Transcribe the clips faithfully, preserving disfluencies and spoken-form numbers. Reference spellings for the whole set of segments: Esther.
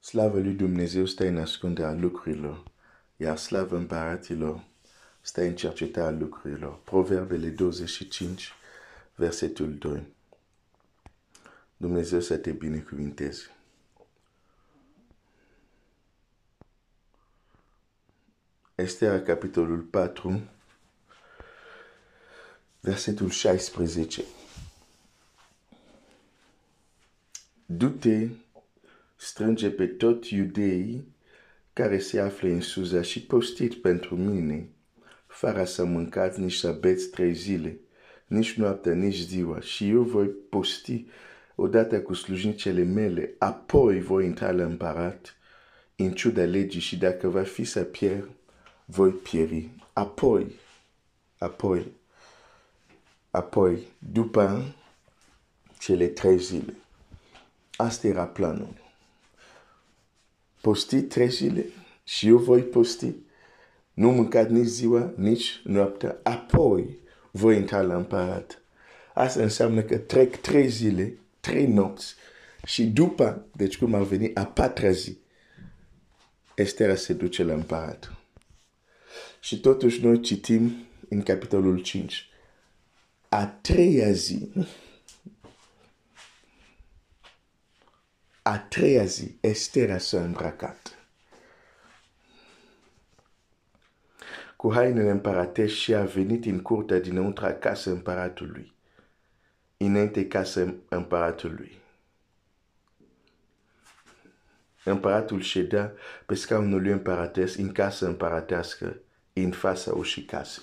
Slavă lui Dumnezeu stă în ascunderea lucrurilor, iar slavă împăratilor stă în cercetarea lucrurilor. Proverbele douăzeci și cinci, versetul doi. Dumnezeu să te binecuvinteze. Esther, capitolul patru, versetul șaisprezece. Du-te, strânge pe toți iudeii care se află în Susa și postiți pentru mine, fără să mâncați nici să beți trei zile, nici noaptea, nici ziua, și eu voi posti odată cu slujnicele mele, apoi voi intra la împărat, în ciuda legii, și dacă va fi să pier, voi pieri. Apoi, apoi, apoi, după cele trei zile. Asta era planul. Posti trei zile și eu voi posti. Nu mâncați nici ziua, nici noaptea. Apoi voi intra la împărat. Asta înseamnă că trec trei zile, trei nopți. Și după, deci cum ar veni, a patra zi, Esther se duce la împărat. Și totuși noi citim în capitolul cinci. A treia zi, a treia zi, Esther s-a îmbrăcat cu hainele împăratești și a venit în curtea dinăuntra casei împăratului, înainte casei împăratului. Împăratul ședea pe scaunul lui împăratesc în casa împăratească, în fața ușii casei.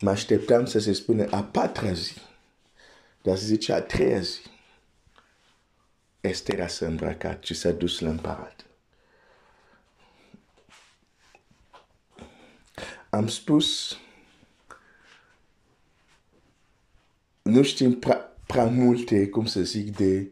Mă așteptam să se spune a patra zi, dar se zice a treia zi. Esther s-a îmbrăcat și s-a dus la împărat. Am spus, nu știm prea, prea multe, cum să zic, de,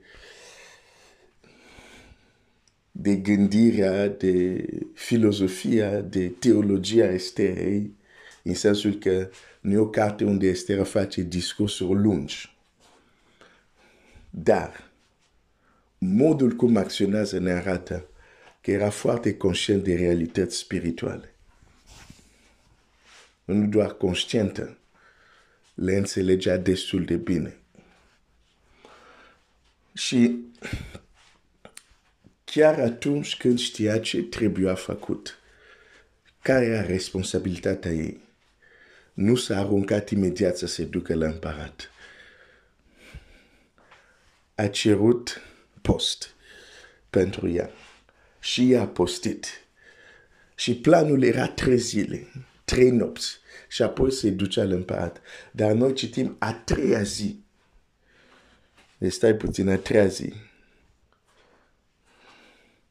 de gândirea, de filozofia, de teologia Esterei, în sensul că nu e o carte unde Esther face discursuri lungi. Dar modul cum acționează ne arată că era foarte conștient de realități spirituale. Nu doar conștientă, le înțelegea destul de bine. Și chiar atunci când știa ce trebuia făcut, care era responsabilitatea ei, nu s-a aruncat imediat să se ducă la împărat. A cerut post pentru ea și ea a postit. Și planul era trei zile, trei nopți, și apoi se ducea la împărat. Dar noi citim a treia zi. Deci stai puțin, a treia zi.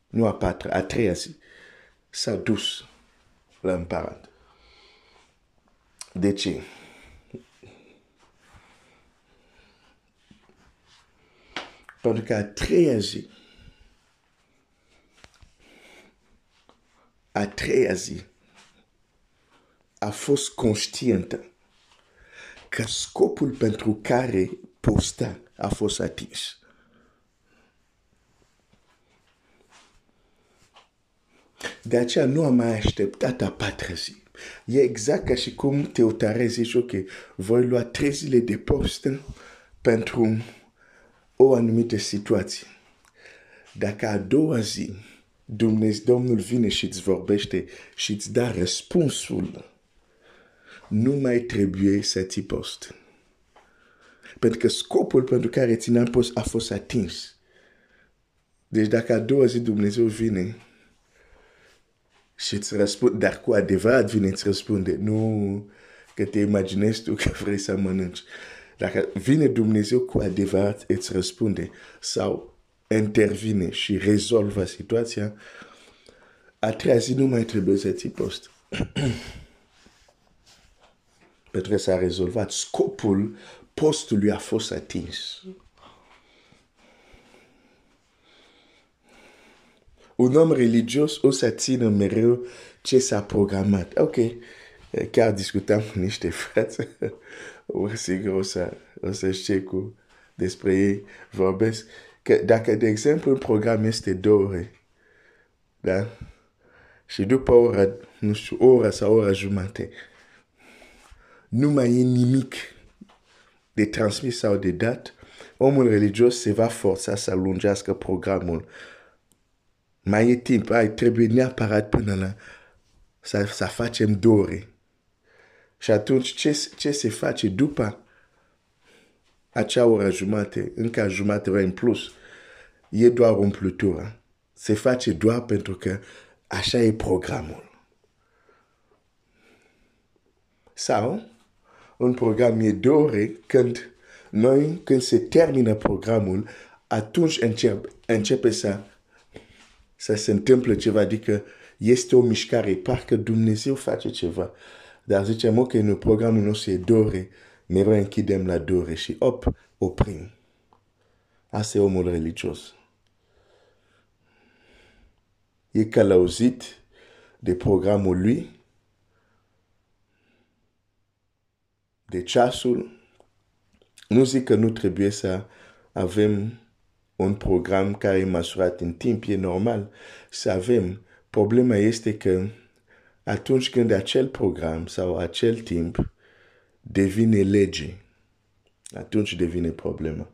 Nu a patra, a treia zi. S-a dus la împărat. De ce? Pentru că a treia zi, a treia zi, a fost conștientă că scopul pentru care posta a fost atins. De aceea nu am mai așteptat a patra zi. E exact ca și cum Teotare zice, ok, voi lua trei zile de postă pentru o anumită situație. Dacă a doua zi Domnul vine și îți vorbește și îți dă răspunsul, nu mai trebuie să ții post. Pentru că scopul pentru care țineam post a fost atins. Deci dacă a doua zi Dumnezeu vine și îți răspunde, dar cu adevărat vine îți răspunde, nu că te imaginezi tu că vrei să mănânci. Dacă vine Dumnezeu cu adevărat îți răspunde sau intervine și rezolvă situația, a treia zi nu mai trebuie să ții post. Pentru că s-a rezolvat. Scopul postului a fost atins. Un om religios o să țină mereu ce s-a programat. Ok, chiar discutam cu niște frați, sigur o să știe cu despre ei vorbesc. Că, dacă, de exemplu, program este două ore, da? Și după ora, nu știu, ora sau ora jumate, nu mai e nimic de transmis sau de dat, omul religios se va forța să lungească programul. Mai e timp, ai, trebuie neapărat până la să, să facem două ore. Și atunci ce, ce se face după acea oră jumate, încă jumate în plus, e doar umplutura. Se face doar pentru că așa e programul. Sau, un program e două ore, când noi, când se termină programul, atunci încep, începe să, să se întâmple ceva, adică este o mișcare, parcă Dumnezeu face ceva. Dar zicem, ok, nu, programul nostru e două ore, mereu închidem la două ore și op, oprim. Asta e omul religios. E călăuzit de programul lui, de ceasul. Nu zic că nu trebuie să avem un program care e măsurat în timp, e normal să avem. Problema este că atunci când acel program sau acel timp devine lege, atunci devine problema.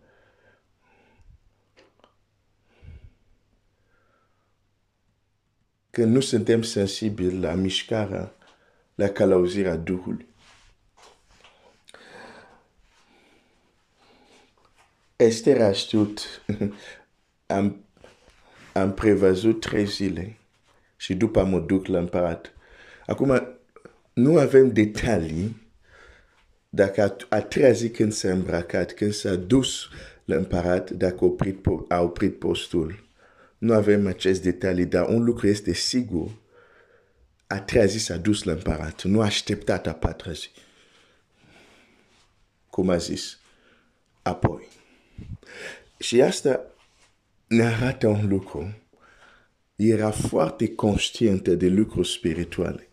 Că nu suntem sensibili la mișcarea, la călăuzirea Duhului. Esther a știut, am, am prevăzut trei zile și după mă duc la împărat. Acum, nu avem detalii dacă a, a treia zi când s-a îmbrăcat, când s-a dus la împărat, dacă oprit, a oprit postul. Nu avem acest detalii, dar un lucru este sigur. A treia zi s-a dus la împărat, nu a așteptat a patra zi. Cum a zis? Apoi. Și asta ne arată un lucru. Era foarte conștientă de lucruri spirituale.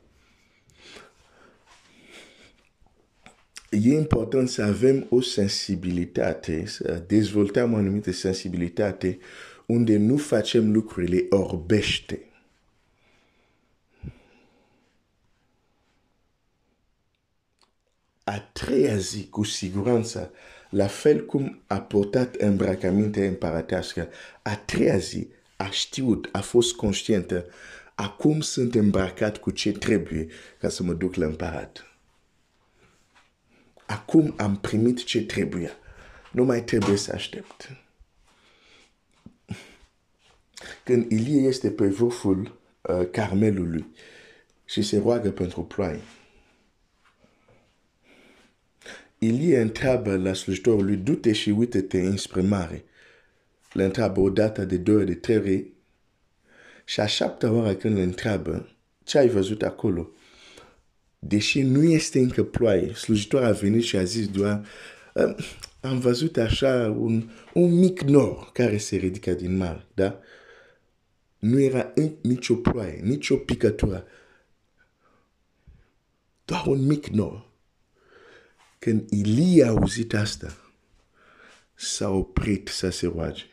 E important să avem o sensibilitate, să dezvoltăm o anumită sensibilitate unde nu facem lucrurile orbește. A treia zi, cu siguranță, la fel cum a portat îmbrăcămintea împărătească, a treia zi a știut, a fost conștientă, acum sunt îmbrăcat cu ce trebuie ca să mă duc la împărat. Acum am primit ce trebuia. Nu mai trebuie să aștept. Când Ilie este pe vârful uh, Carmelului și se roagă pentru ploaie, Ilie întreabă la slujitorul lui, du-te și uite-te înspre mare. Le întreabă o dată, de două, de trei ori. Și a șaptea oară când le întreabă, ce ai văzut acolo? Deși nu este încă ploaie, slujitorul a venit și a zis doar, am văzut așa un, un mic nor care se ridică din mare, da? Nu era nicio ploaie, nicio picătură. Doar un mic nor. Când Ilie a auzit asta, s-a oprit să se roage.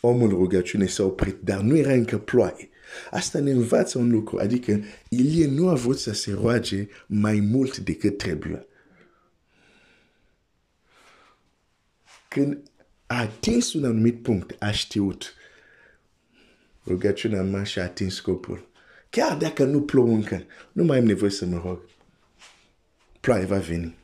Omul rugăciune s-a oprit, dar nu era încă ploaie. Asta ne învață un lucru, adică Ilie nu a vrut să se roage mai mult decât trebuia. Când a atins un anumit punct, a știut. Rugăciunea mea și-a atins scopul. Chiar dacă nu plouă încă, nu mai am nevoie să mă rog. Ploaie va veni.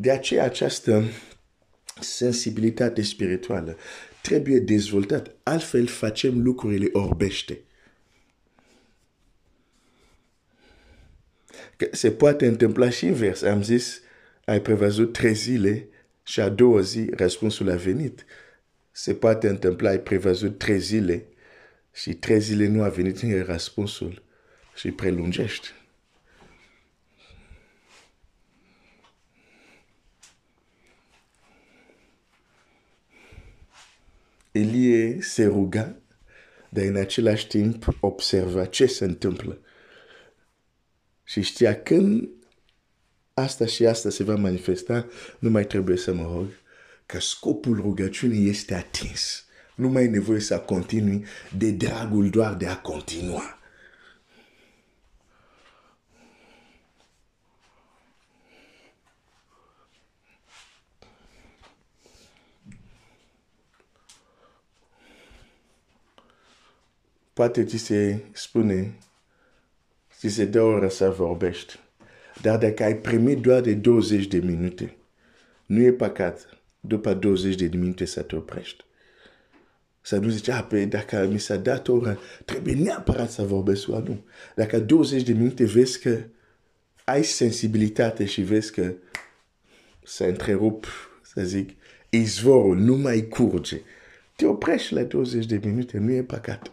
De aceea această sensibilitate spirituală trebuie dezvoltată, altfel facem lucrurile orbește. Că se poate întâmpla și invers. Am zis, ai prevăzut trei zile și a doua zi răspunsul a venit. Se poate întâmpla, ai prevăzut trei zile și trei zile nu a venit nici răspunsul și prelungești. Ilie se ruga, dar în același timp observa ce se întâmplă. Și știa când asta și asta se va manifesta, nu mai trebuie să mă rog, că scopul rugăciunii este atins. Nu mai e nevoie să continui de dragul doar de a continua. Poate ți se spune, ți se dă oră să vorbești. Dar dacă ai primit doar de douăzeci de minute, nu e păcat, după douăzeci de minute să te oprești. Să nu zici, ah, pe, dacă mi s-a dat oră, trebuie neapărat să vorbesc, sau nu. Dacă douăzeci de minute vezi că ai sensibilitate și vezi că să întrerup, să zic, izvorul nu mai curge, te oprești la douăzeci de minute, nu e păcat.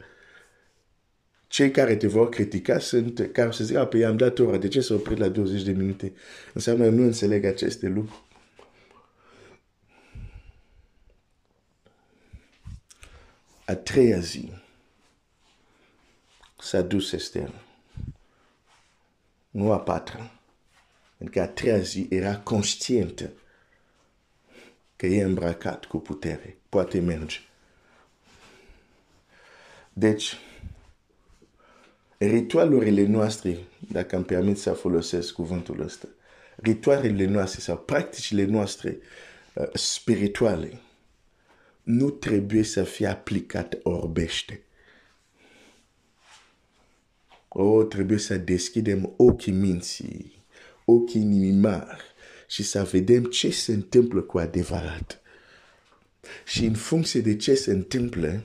Cei care te vor critica sunt, care se zic, apoi am dat ora, de ce s-a oprit la douăzeci de minute? Înseamnă, nu înțeleg aceste lucruri. A treia zi, s-a dus Esther. Nu a patra. Pentru că a treia zi era conștientă că e îmbrăcat cu putere. Poate merge. Deci, ritualurile noastre, dacă îmi permit să folosesc cuvântul ăsta, ritualurile noastre sau practicile noastre uh, spirituale nu trebuie să fie aplicate orbește. O, trebuie să deschidem ochii minții, ochii inimii mari și să vedem ce se întâmplă cu adevărat. Și în funcție de ce se întâmplă,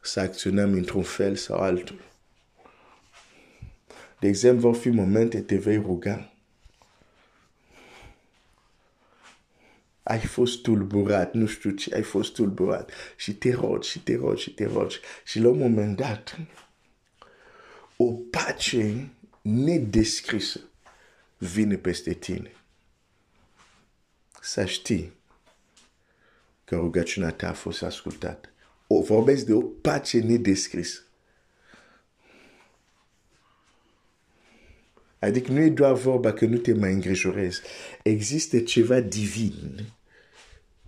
să acționăm într-un fel sau altul. De exemplu, vor fi momente te vei ruga. Ai fost tulburat, nu știu ce, ai fost tulburat. Și te rogi, și te rogi, și te rogi. Și la un moment dat, o pace nedescrisă vine peste tine. Să știi că rugăciunea ta a fost ascultată. O vorbesc de o pace nedescrisă. Adică nu e doar vorba că nu te mai îngrijorezi. Există ceva divin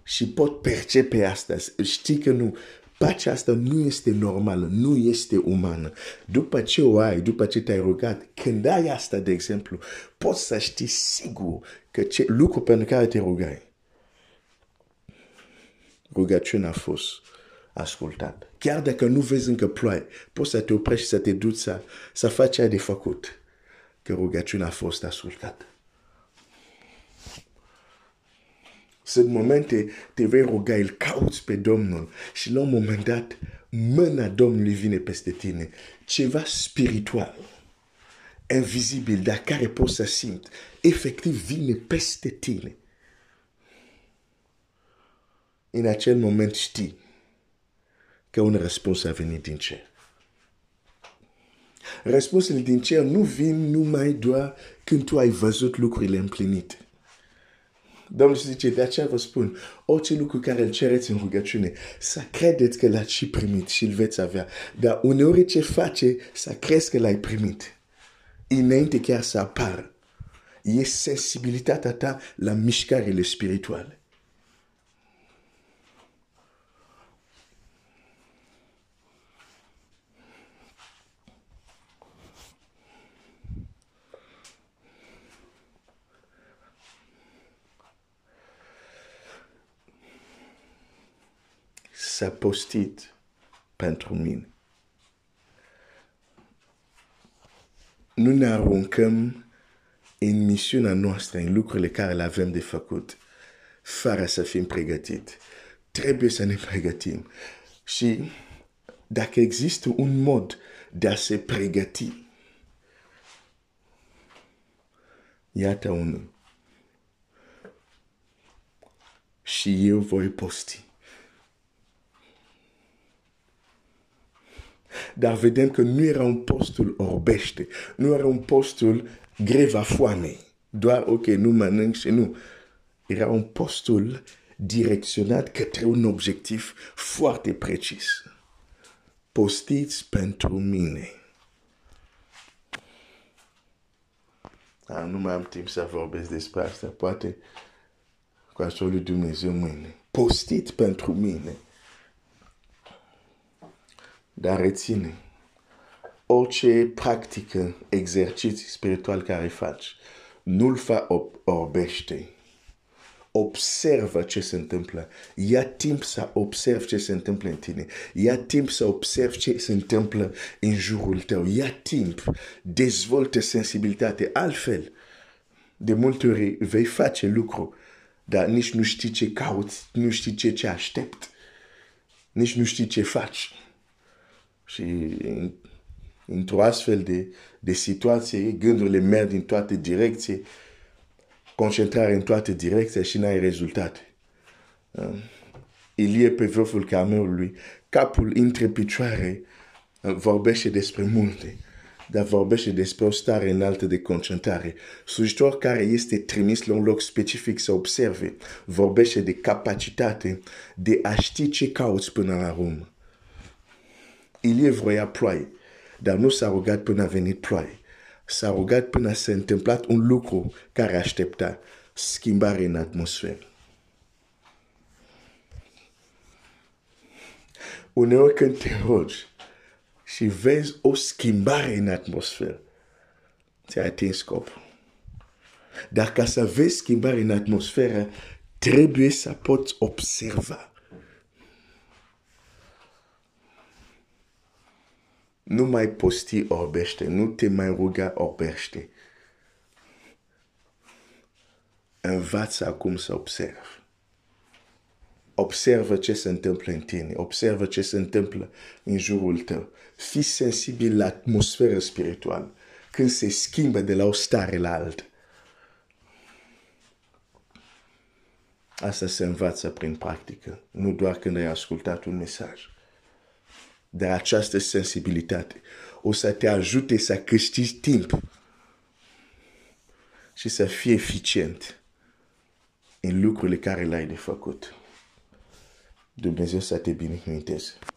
și pot percepe asta. Știi că nu, pacea asta nu este normală, nu este umană. După ce o ai, după ce te-ai rugat, când ai asta, de exemplu, poți să știi sigur că ce lucru pentru care te rugai, rugăciunea a fost ascultat. Chiar dacă nu vezi încă ploaie, poți să te oprești și să te duci să, să faci ce ai de făcut. Că rugăciunea a fost ascultată. Sunt momente, te vei ruga, îl cauți pe Domnul și la un moment dat, mâna Domnului vine peste tine. Ceva spiritual, invizibil, dar care poți să simți, efectiv vine peste tine. În acel moment știi că un răspuns a venit din cer. Răspunsul din cer nu vin numai doar când tu ai văzut lucrurile împlinite. Domnul zice, de aceea vă spun, orice lucru care îl cereți în rugăciune, să credeți că l-ați și primit și îl veți avea. Dar uneori ce face, să crezi că l-ai primit. Înainte chiar să apară. E sensibilitatea ta la mișcările spirituale. S-a postit pentru mine. Nu ne aruncăm în misiunea noastră, în lucrurile care le avem de făcut, fără să fim pregătiți. Trebuie să ne pregătim. Și dacă există un mod de a se pregăti, iată unul. Și eu voi posti. Dar vedem că nu era un postul orbește, nu era un postul greva foamei. Doar, ok, nu mănânc și nu. Era un postul direcționat către un obiectiv foarte precis. postiți pentru mine. A, nu mai am timp să vorbesc despre asta. Poate cu ajutorul lui Dumnezeu mâine. Postiți pentru mine. Dar reține orice practică, exercițiu spiritual care faci, nu-l fa orbește. Observă ce se întâmplă. Ia timp să observi ce se întâmplă în tine. Ia timp să observi ce se întâmplă în jurul tău. Ia timp. Dezvoltă sensibilitate. Altfel, de multe ori vei face lucru, dar nici nu știi ce cauți, nu știi ce, ce aștept, nici nu știi ce faci. Și într-o astfel de, de situație, gândurile merg în toate direcții, concentrare în toate direcții și n-ai rezultate. Ilie pe vârful camerului, capul între picioare, vorbește despre multe, dar vorbește despre o stare înaltă de concentrare. Slujitor care este trimis la un loc specific să observe, vorbește de capacitate de a ști ce cauți până la urmă. Ilie vroia ploaie, dar nu s-a rugat până a venit ploaie. S-a rugat până s-a întâmplat un lucru care aștepta, schimbare în atmosferă. Uneori când te rogi și vezi o schimbare în atmosferă, ți-ai atins scopul. Dar ca să vezi schimbare în atmosferă, trebuie să poți observa. Nu mai posti orbește, nu te mai ruga orbește. Învață acum să observi. Observă ce se întâmplă în tine, observă ce se întâmplă în jurul tău. Fii sensibil la atmosferă spirituală, când se schimbă de la o stare la altă. Asta se învață prin practică, nu doar când ai ascultat un mesaj. Dar această sensibilitate o să te ajute să câștigi timp și să fii eficient în lucrurile care le-ai de făcut. Dumnezeu să te binecuvânteze.